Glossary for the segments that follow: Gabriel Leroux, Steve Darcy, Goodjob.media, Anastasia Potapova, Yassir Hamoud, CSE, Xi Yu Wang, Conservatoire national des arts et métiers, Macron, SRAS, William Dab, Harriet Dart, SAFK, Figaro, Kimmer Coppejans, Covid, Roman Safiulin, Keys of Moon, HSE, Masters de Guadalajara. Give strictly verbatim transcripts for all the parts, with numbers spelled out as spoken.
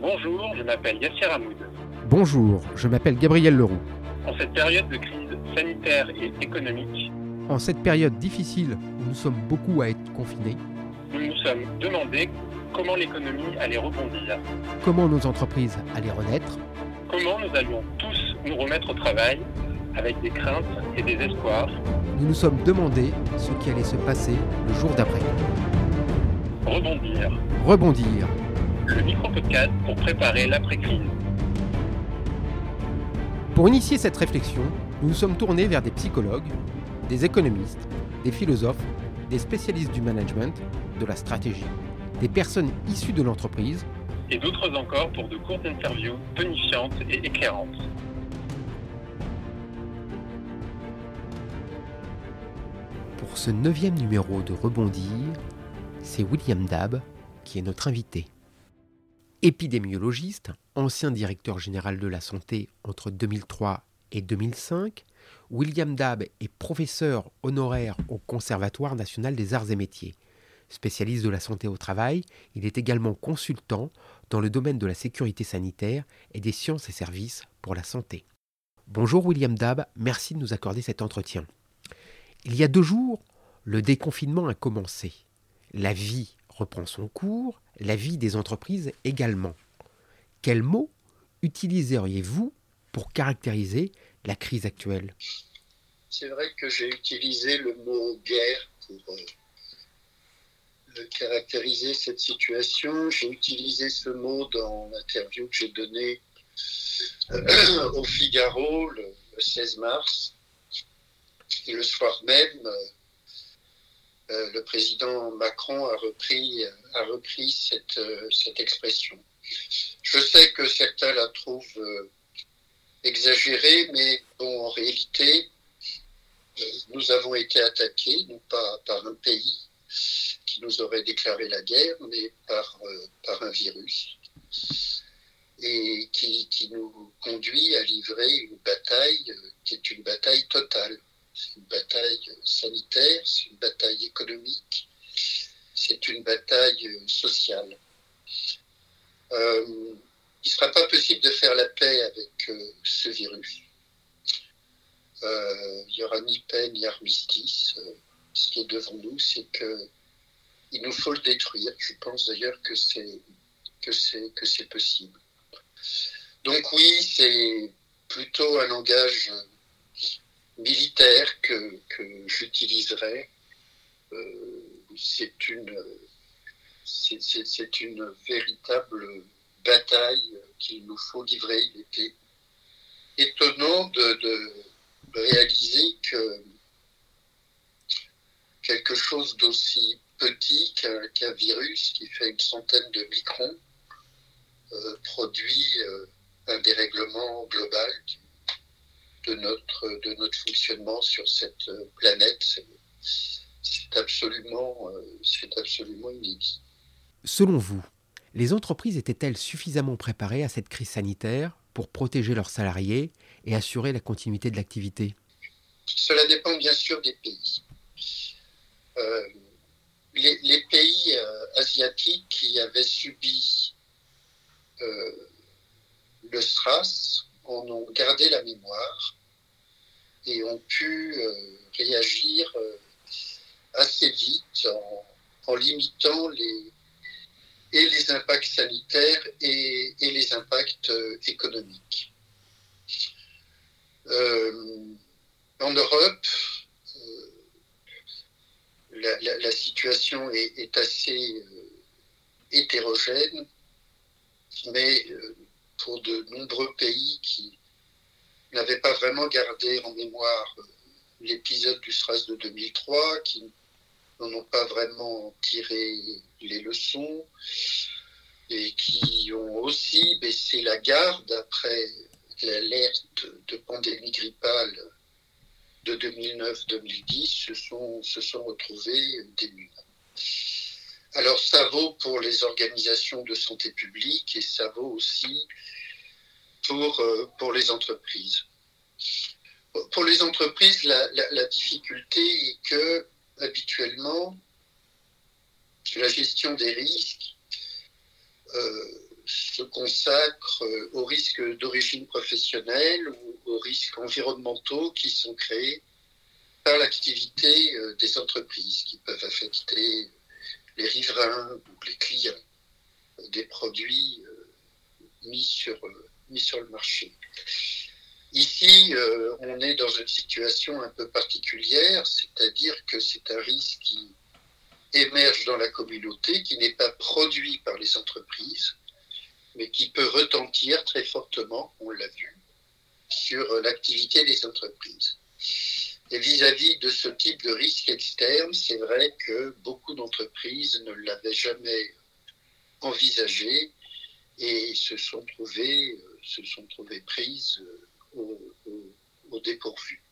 Bonjour, je m'appelle Yassir Hamoud. Bonjour, je m'appelle Gabriel Leroux. En cette période de crise sanitaire et économique, en cette période difficile où nous sommes beaucoup à être confinés, nous nous sommes demandé comment l'économie allait rebondir, comment nos entreprises allaient renaître, comment nous allions tous nous remettre au travail avec des craintes et des espoirs. Nous nous sommes demandé ce qui allait se passer le jour d'après. Rebondir. Rebondir. Le micro-podcast pour préparer l'après-crise. Pour initier cette réflexion, nous nous sommes tournés vers des psychologues, des économistes, des philosophes, des spécialistes du management, de la stratégie, des personnes issues de l'entreprise et d'autres encore pour de courtes interviews bonifiantes et éclairantes. Pour ce neuvième numéro de Rebondir, c'est William Dab qui est notre invité. Épidémiologiste, ancien directeur général de la santé entre deux mille trois et deux mille cinq, William Dab est professeur honoraire au Conservatoire national des arts et métiers. Spécialiste de la santé au travail, il est également consultant dans le domaine de la sécurité sanitaire et des sciences et services pour la santé. Bonjour William Dab, merci de nous accorder cet entretien. Il y a deux jours, le déconfinement a commencé. La vie reprend son cours, la vie des entreprises également. Quels mots utiliseriez-vous pour caractériser la crise actuelle ? C'est vrai que j'ai utilisé le mot « guerre » pour euh, caractériser cette situation. J'ai utilisé ce mot dans l'interview que j'ai donnée euh, au Figaro le, le seize mars. Et le soir même, euh, le président Macron a repris, a repris cette, euh, cette expression. Je sais que certains la trouvent euh, exagérée, mais bon, en réalité, euh, nous avons été attaqués, non pas par un pays qui nous aurait déclaré la guerre, mais par, euh, par un virus, et qui, qui nous conduit à livrer une bataille euh, qui est une bataille totale. C'est une bataille sanitaire, c'est une bataille économique, c'est une bataille sociale. Euh, il ne sera pas possible de faire la paix avec euh, ce virus. Euh, il n'y aura ni paix ni armistice. Ce qui est devant nous, c'est qu'il nous faut le détruire. Je pense d'ailleurs que c'est, que c'est, que c'est possible. Donc oui, c'est plutôt un langage militaire que, que j'utiliserai, euh, c'est, une, c'est, c'est, c'est une véritable bataille qu'il nous faut livrer. Il était étonnant de, de réaliser que quelque chose d'aussi petit qu'un, qu'un virus qui fait une centaine de microns euh, produit euh, un dérèglement global du de notre, de notre fonctionnement sur cette planète. C'est, c'est, absolument, c'est absolument inédit. Selon vous, les entreprises étaient-elles suffisamment préparées à cette crise sanitaire pour protéger leurs salariés et assurer la continuité de l'activité ? Cela dépend bien sûr des pays. Euh, les, les pays euh, asiatiques qui avaient subi euh, le SRAS, en ont gardé la mémoire et ont pu euh, réagir euh, assez vite en, en limitant les, et les impacts sanitaires et, et les impacts euh, économiques. Euh, en Europe, euh, la, la, la situation est, est assez euh, hétérogène, mais euh, pour de nombreux pays qui n'avaient pas vraiment gardé en mémoire l'épisode du SRAS de deux mille trois, qui n'en ont pas vraiment tiré les leçons et qui ont aussi baissé la garde après l'alerte de pandémie grippale de deux mille neuf deux mille dix, se sont, se sont retrouvés démunis. Alors ça vaut pour les organisations de santé publique et ça vaut aussi pour, pour les entreprises. Pour les entreprises, la, la, la difficulté est que, habituellement, la gestion des risques euh, se consacrent aux risques d'origine professionnelle ou aux risques environnementaux qui sont créés par l'activité des entreprises, qui peuvent affecter les riverains ou les clients des produits mis sur, mis sur le marché. Ici, euh, on est dans une situation un peu particulière, c'est-à-dire que c'est un risque qui émerge dans la communauté, qui n'est pas produit par les entreprises, mais qui peut retentir très fortement, on l'a vu, sur l'activité des entreprises. Et vis-à-vis de ce type de risque externe, c'est vrai que beaucoup d'entreprises ne l'avaient jamais envisagé et se sont trouvées, se sont trouvées prises Au, au, au dépourvu.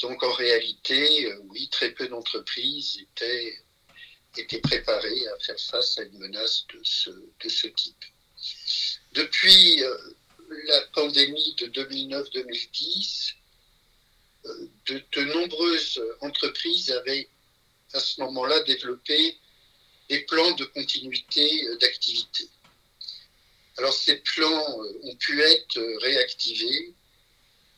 Donc en réalité, oui, très peu d'entreprises étaient, étaient préparées à faire face à une menace de ce, de ce type. Depuis la pandémie de deux mille neuf deux mille dix, de, de nombreuses entreprises avaient à ce moment-là développé des plans de continuité d'activité. Alors ces plans ont pu être réactivés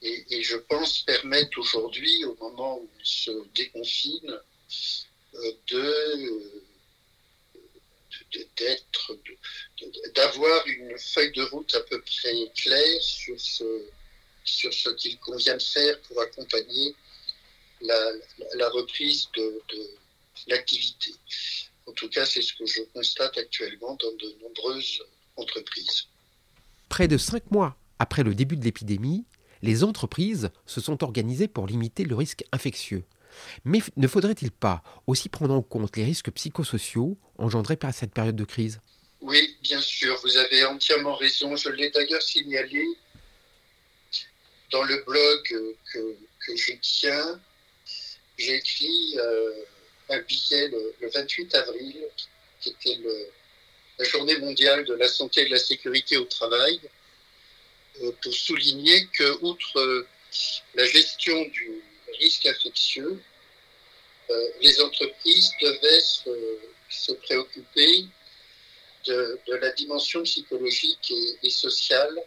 et, et je pense permettent aujourd'hui, au moment où ils se déconfinent, de, de, d'être, de, d'avoir une feuille de route à peu près claire sur ce, sur ce qu'il convient de faire pour accompagner la, la reprise de, de l'activité. En tout cas, c'est ce que je constate actuellement dans de nombreuses entreprises. Près de cinq mois après le début de l'épidémie, les entreprises se sont organisées pour limiter le risque infectieux. Mais ne faudrait-il pas aussi prendre en compte les risques psychosociaux engendrés par cette période de crise ? Oui, bien sûr, vous avez entièrement raison. Je l'ai d'ailleurs signalé dans le blog que, que je tiens. J'ai écrit euh, un billet le, le vingt-huit avril, qui était le la journée mondiale de la santé et de la sécurité au travail, pour souligner que, outre la gestion du risque infectieux, les entreprises devaient se, se préoccuper de, de la dimension psychologique et, et sociale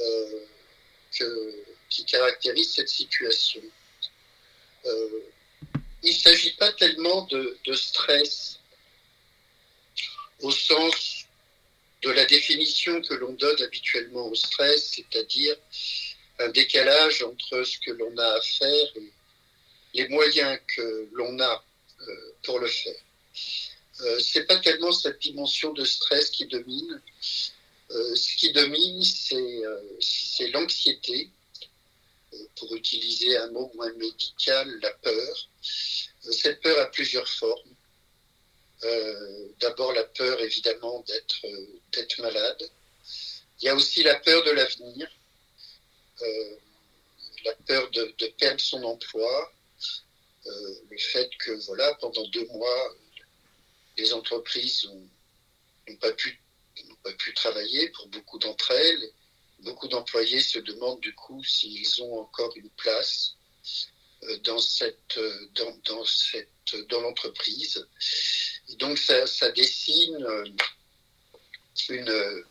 euh, que, qui caractérise cette situation. Euh, il ne s'agit pas tellement de, de stress, au sens de la définition que l'on donne habituellement au stress, c'est-à-dire un décalage entre ce que l'on a à faire et les moyens que l'on a pour le faire. Ce n'est pas tellement cette dimension de stress qui domine. Ce qui domine, c'est, c'est l'anxiété, pour utiliser un mot moins médical, la peur. Cette peur a plusieurs formes. Euh, d'abord la peur évidemment d'être, euh, d'être malade. Il y a aussi la peur de l'avenir, euh, la peur de, de perdre son emploi, euh, le fait que voilà, pendant deux mois, les entreprises n'ont pas pu, n'ont pas pu travailler pour beaucoup d'entre elles. Beaucoup d'employés se demandent du coup s'ils ont encore une place euh, dans cette, euh, dans, dans cette dans l'entreprise. Et donc ça, ça dessine une,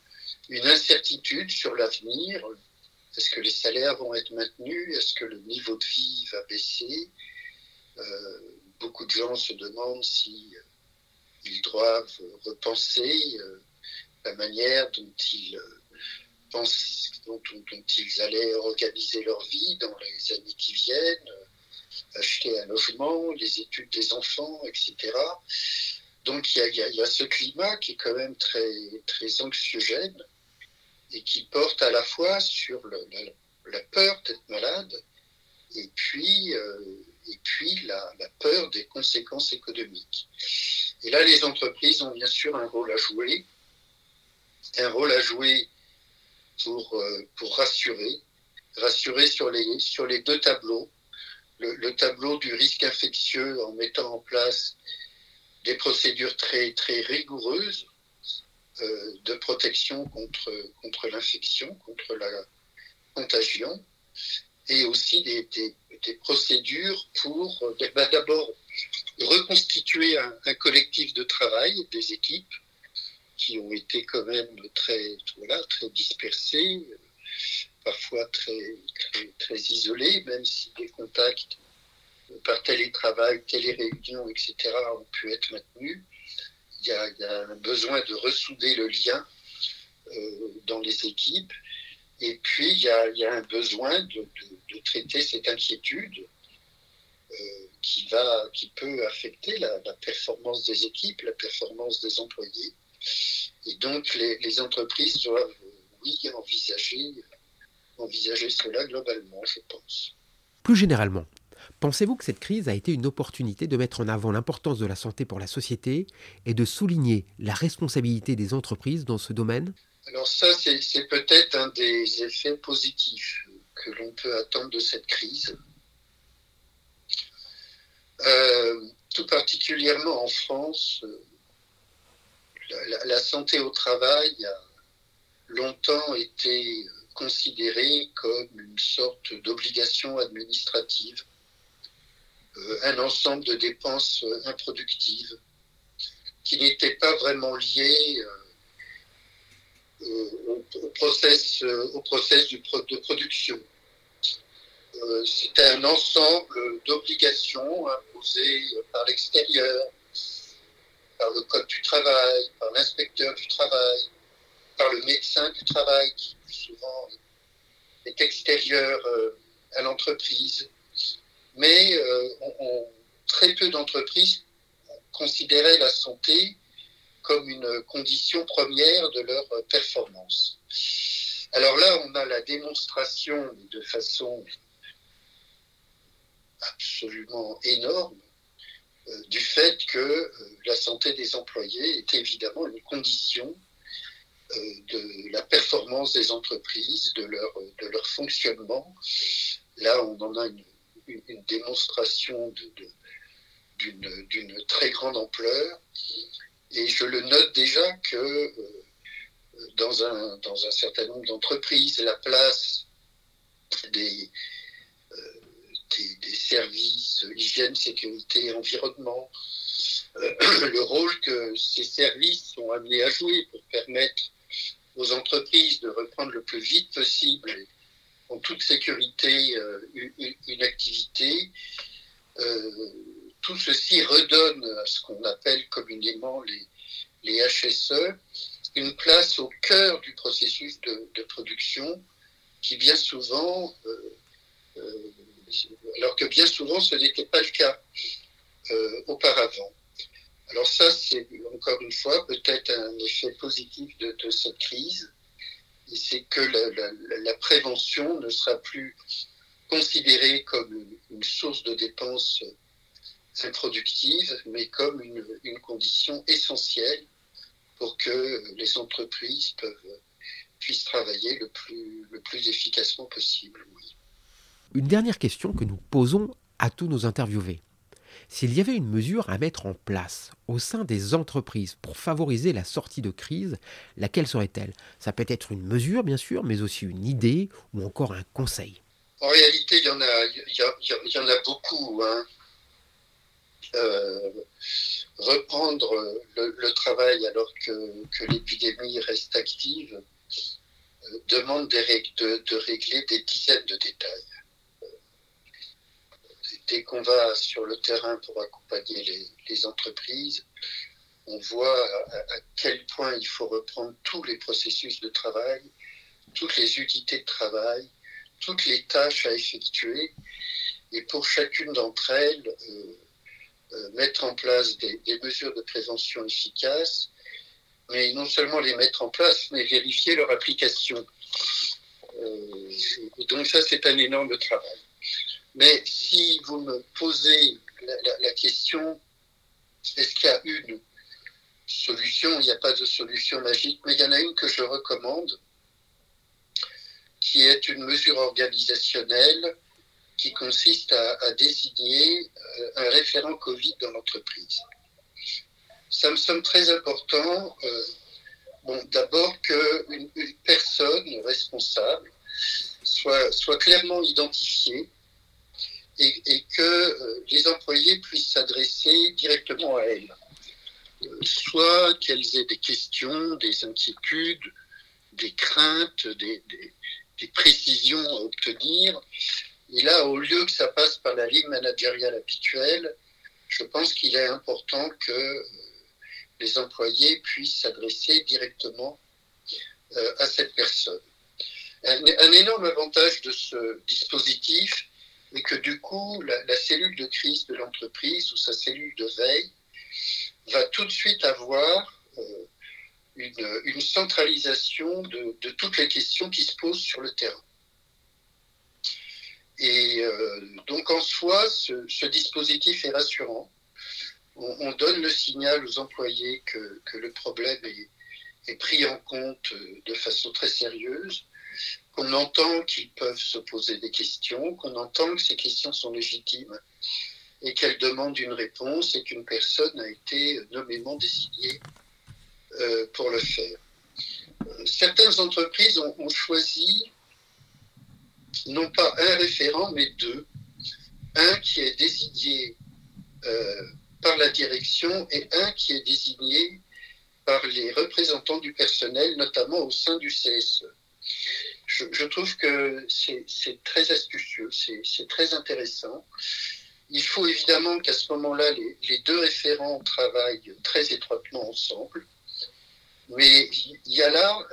une incertitude sur l'avenir. Est-ce que les salaires vont être maintenus ? Est-ce que le niveau de vie va baisser ? euh, Beaucoup de gens se demandent si ils doivent repenser la manière dont ils pensent, dont, dont, dont ils allaient organiser leur vie dans les années qui viennent. Acheter un logement, les études des enfants, et cetera. Donc il y, y, y a ce climat qui est quand même très, très anxiogène et qui porte à la fois sur le, la, la peur d'être malade et puis, euh, et puis la, la peur des conséquences économiques. Et là, les entreprises ont bien sûr un rôle à jouer, un rôle à jouer pour, euh, pour rassurer, rassurer sur les, sur les deux tableaux. Le, le tableau du risque infectieux en mettant en place des procédures très, très rigoureuses euh, de protection contre, contre l'infection, contre la contagion, et aussi des, des, des procédures pour bah, d'abord reconstituer un, un collectif de travail, des équipes, qui ont été quand même très, voilà, très dispersés, parfois très, très, très isolés, même si des contacts par télétravail, téléréunion, et cetera ont pu être maintenus. Il y a, il y a un besoin de ressouder le lien euh, dans les équipes. Et puis, il y a, il y a un besoin de, de, de traiter cette inquiétude euh, qui, va, qui peut affecter la, la performance des équipes, la performance des employés. Et donc, les, les entreprises doivent, oui, envisager, envisager cela globalement, je pense. Plus généralement, pensez-vous que cette crise a été une opportunité de mettre en avant l'importance de la santé pour la société et de souligner la responsabilité des entreprises dans ce domaine ? Alors ça, c'est, c'est peut-être un des effets positifs que l'on peut attendre de cette crise. Euh, tout particulièrement en France, la, la, la santé au travail a longtemps été considérée comme une sorte d'obligation administrative, euh, un ensemble de dépenses improductives qui n'étaient pas vraiment liées euh, Au, au process, au process du, de production. Euh, c'était un ensemble d'obligations imposées par l'extérieur, par le Code du travail, par l'inspecteur du travail, par le médecin du travail, qui souvent est extérieur à l'entreprise. Mais euh, on, on, très peu d'entreprises considéraient la santé comme une condition première de leur performance. Alors là, on a la démonstration de façon absolument énorme euh, du fait que euh, la santé des employés est évidemment une condition euh, de la performance des entreprises, de leur, de leur fonctionnement. Là, on en a une, une, une démonstration de, de, d'une, d'une très grande ampleur. Et je le note déjà que euh, dans, un, dans un certain nombre d'entreprises, la place des, euh, des, des services hygiène, sécurité, environnement, euh, le rôle que ces services sont amenés à jouer pour permettre aux entreprises de reprendre le plus vite possible, en toute sécurité, euh, une, une activité, euh, tout ceci redonne à ce qu'on appelle communément les, les H S E une place au cœur du processus de, de production qui bien souvent, euh, euh, alors que bien souvent ce n'était pas le cas euh, auparavant. Alors ça, c'est encore une fois peut-être un effet positif de, de cette crise, et c'est que la, la, la prévention ne sera plus considérée comme une, une source de dépenses productive, mais comme une, une condition essentielle pour que les entreprises peuvent, puissent travailler le plus, le plus efficacement possible. Oui. Une dernière question que nous posons à tous nos interviewés. S'il y avait une mesure à mettre en place au sein des entreprises pour favoriser la sortie de crise, laquelle serait-elle ? Ça peut être une mesure, bien sûr, mais aussi une idée ou encore un conseil. En réalité, il y en a, il y a, il y en a beaucoup, hein. Euh, reprendre le, le travail alors que, que l'épidémie reste active euh, demande de, ré, de, de régler des dizaines de détails. Euh, dès qu'on va sur le terrain pour accompagner les, les entreprises, on voit à, à quel point il faut reprendre tous les processus de travail, toutes les unités de travail, toutes les tâches à effectuer, et pour chacune d'entre elles, euh, Euh, mettre en place des, des mesures de prévention efficaces, mais non seulement les mettre en place, mais vérifier leur application. Euh, et donc ça, c'est un énorme travail. Mais si vous me posez la, la, la question, est-ce qu'il y a une solution ? Il n'y a pas de solution magique, mais il y en a une que je recommande, qui est une mesure organisationnelle qui consiste à, à désigner euh, un référent Covid dans l'entreprise. Ça me semble très important, euh, bon, d'abord qu'une une personne responsable soit, soit clairement identifiée et, et que euh, les employés puissent s'adresser directement à elle. soit qu'elles aient des questions, des inquiétudes, des craintes, des, des, des précisions à obtenir. Et là, au lieu que ça passe par la ligne managériale habituelle, je pense qu'il est important que les employés puissent s'adresser directement euh, à cette personne. Un, un énorme avantage de ce dispositif est que du coup, la, la cellule de crise de l'entreprise ou sa cellule de veille va tout de suite avoir euh, une, une centralisation de, de toutes les questions qui se posent sur le terrain. Et euh, donc en soi, ce, ce dispositif est rassurant. On, on donne le signal aux employés que, que le problème est, est pris en compte de façon très sérieuse, qu'on entend qu'ils peuvent se poser des questions, qu'on entend que ces questions sont légitimes et qu'elles demandent une réponse et qu'une personne a été nommément désignée euh, pour le faire. Certaines entreprises ont, ont choisi non pas un référent, mais deux. Un qui est désigné euh, par la direction et un qui est désigné par les représentants du personnel, notamment au sein du C S E. Je, je trouve que c'est, c'est très astucieux, c'est, c'est très intéressant. Il faut évidemment qu'à ce moment-là, les, les deux référents travaillent très étroitement ensemble, mais il y a là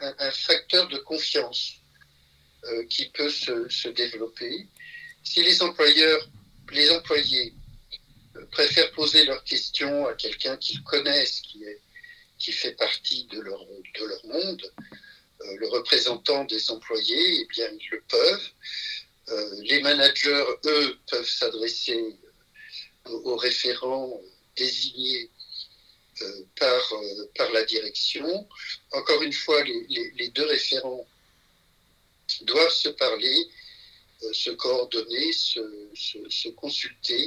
un, un, un facteur de confiance Euh, qui peut se, se développer. Si les employeurs, les employés euh, préfèrent poser leurs questions à quelqu'un qu'ils connaissent, qui, est, qui fait partie de leur, de leur monde, euh, le représentant des employés, eh bien, ils le peuvent. Euh, les managers, eux, peuvent s'adresser euh, aux référents désignés euh, par, euh, par la direction. Encore une fois, les, les, les deux référents doivent se parler, euh, se coordonner, se, se, se consulter.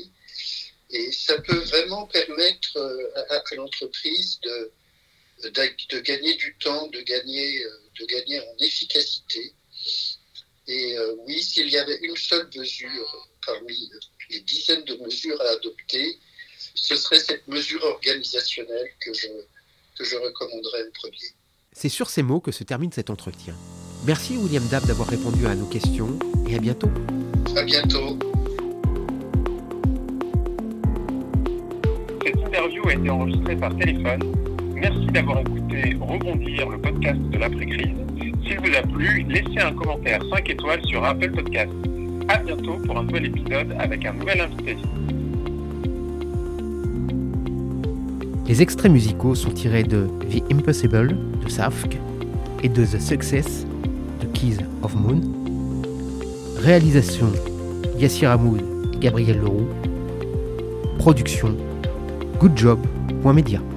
Et ça peut vraiment permettre euh, à, à l'entreprise de, de, de gagner du temps, de gagner, euh, de gagner en efficacité. Et euh, oui, s'il y avait une seule mesure parmi les dizaines de mesures à adopter, ce serait cette mesure organisationnelle que je, que je recommanderais en premier. C'est sur ces mots que se termine cet entretien. Merci William Dab d'avoir répondu à nos questions et à bientôt. À bientôt. Cette interview a été enregistrée par téléphone. Merci d'avoir écouté Rebondir, le podcast de l'après-crise. S'il vous a plu, laissez un commentaire cinq étoiles sur Apple Podcasts. À bientôt pour un nouvel épisode avec un nouvel invité. Les extraits musicaux sont tirés de The Impossible de S A F K et de The Success de Keys of Moon. Réalisation Yassir Hamoud et Gabriel Leroux. Production Goodjob.media.